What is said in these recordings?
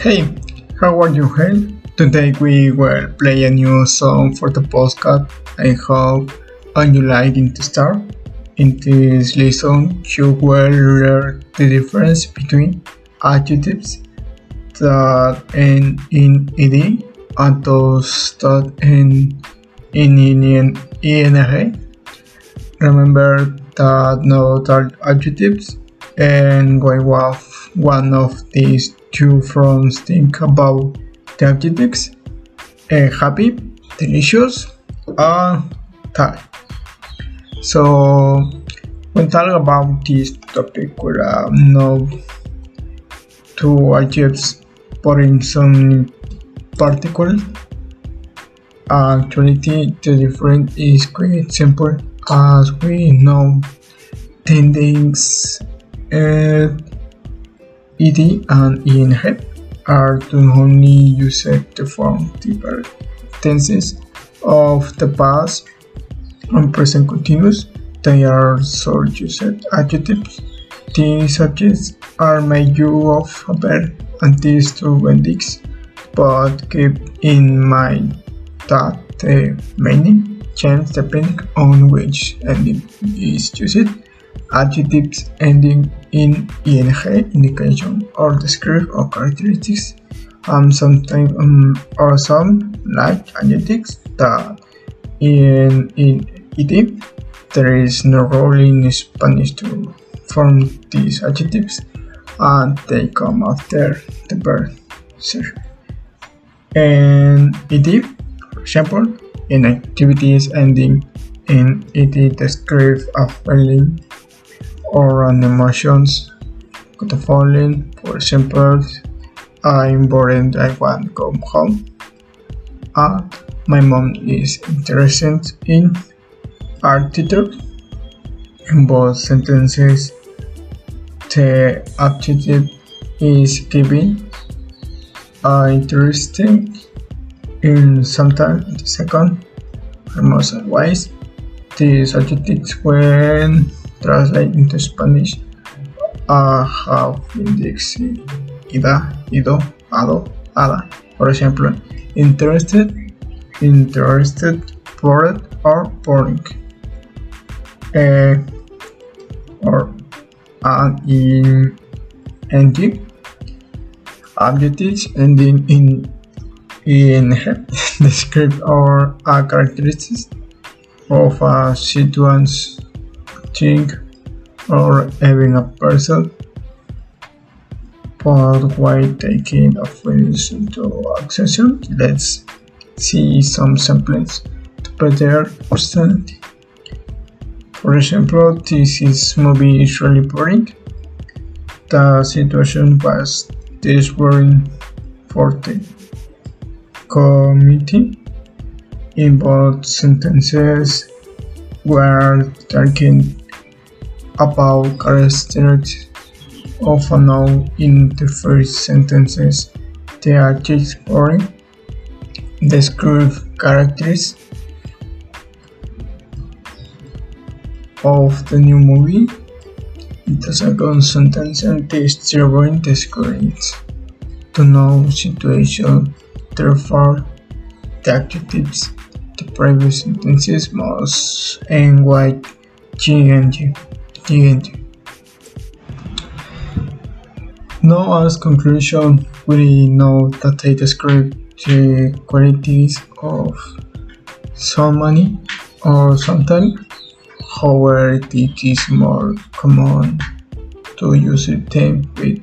Hey, how are you, Hel? Today we will play a new song for the podcast. I hope you like it to start. In this lesson, you will learn the difference between adjectives that end in ed and those that end in ing. Remember that not all adjectives and one of these two forms. Think about the adjectives happy, delicious, and tired. So when talking about this topic, we have no two adjectives, but in some particular actuality, the difference is quite simple. As we know, endings ed and ing are to only used to form different tenses of the past and present continuous. They are also used adjectives. These subjects are made use of a verb and these two endings, but keep in mind that the meaning changes depending on which ending is used. Adjectives ending in ing indication or describe or characteristics, sometimes or some like adjectives that in ed. There is no rule in Spanish to form these adjectives, and they come after the verb ser. And ed, for example, in activities ending in ed describe a feeling or an emotions the following. For example, I'm bored, I want to go home, and my mom is interested in art teacher. In both sentences, the adjective is given interesting in sometime in the second, and most always these adjectives when translate into Spanish have index ida, ido, ado, ada. For example, interested, bored, or boring. Or in ing, adjectives ending in ing describe or a characteristics of a situation, thing, or having a person, but while taking offense into accession, let's see some samples to better understand. For example, this movie is really boring. The situation was this boring for the committee. In both sentences, were talking about characteristics of a noun. In the first sentences, the adjectives boring describe characteristics of the new movie. In the second sentence, the boring describes the noun situation. Therefore, the adjectives the previous sentences must end with ing. Now, as conclusion, we know that they describe the qualities of somebody or something. However, it is more common to use them with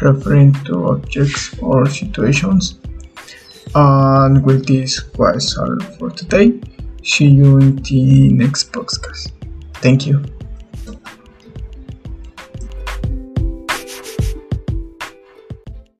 referring to objects or situations. And with this was all for today. See you in the next podcast. Thank you.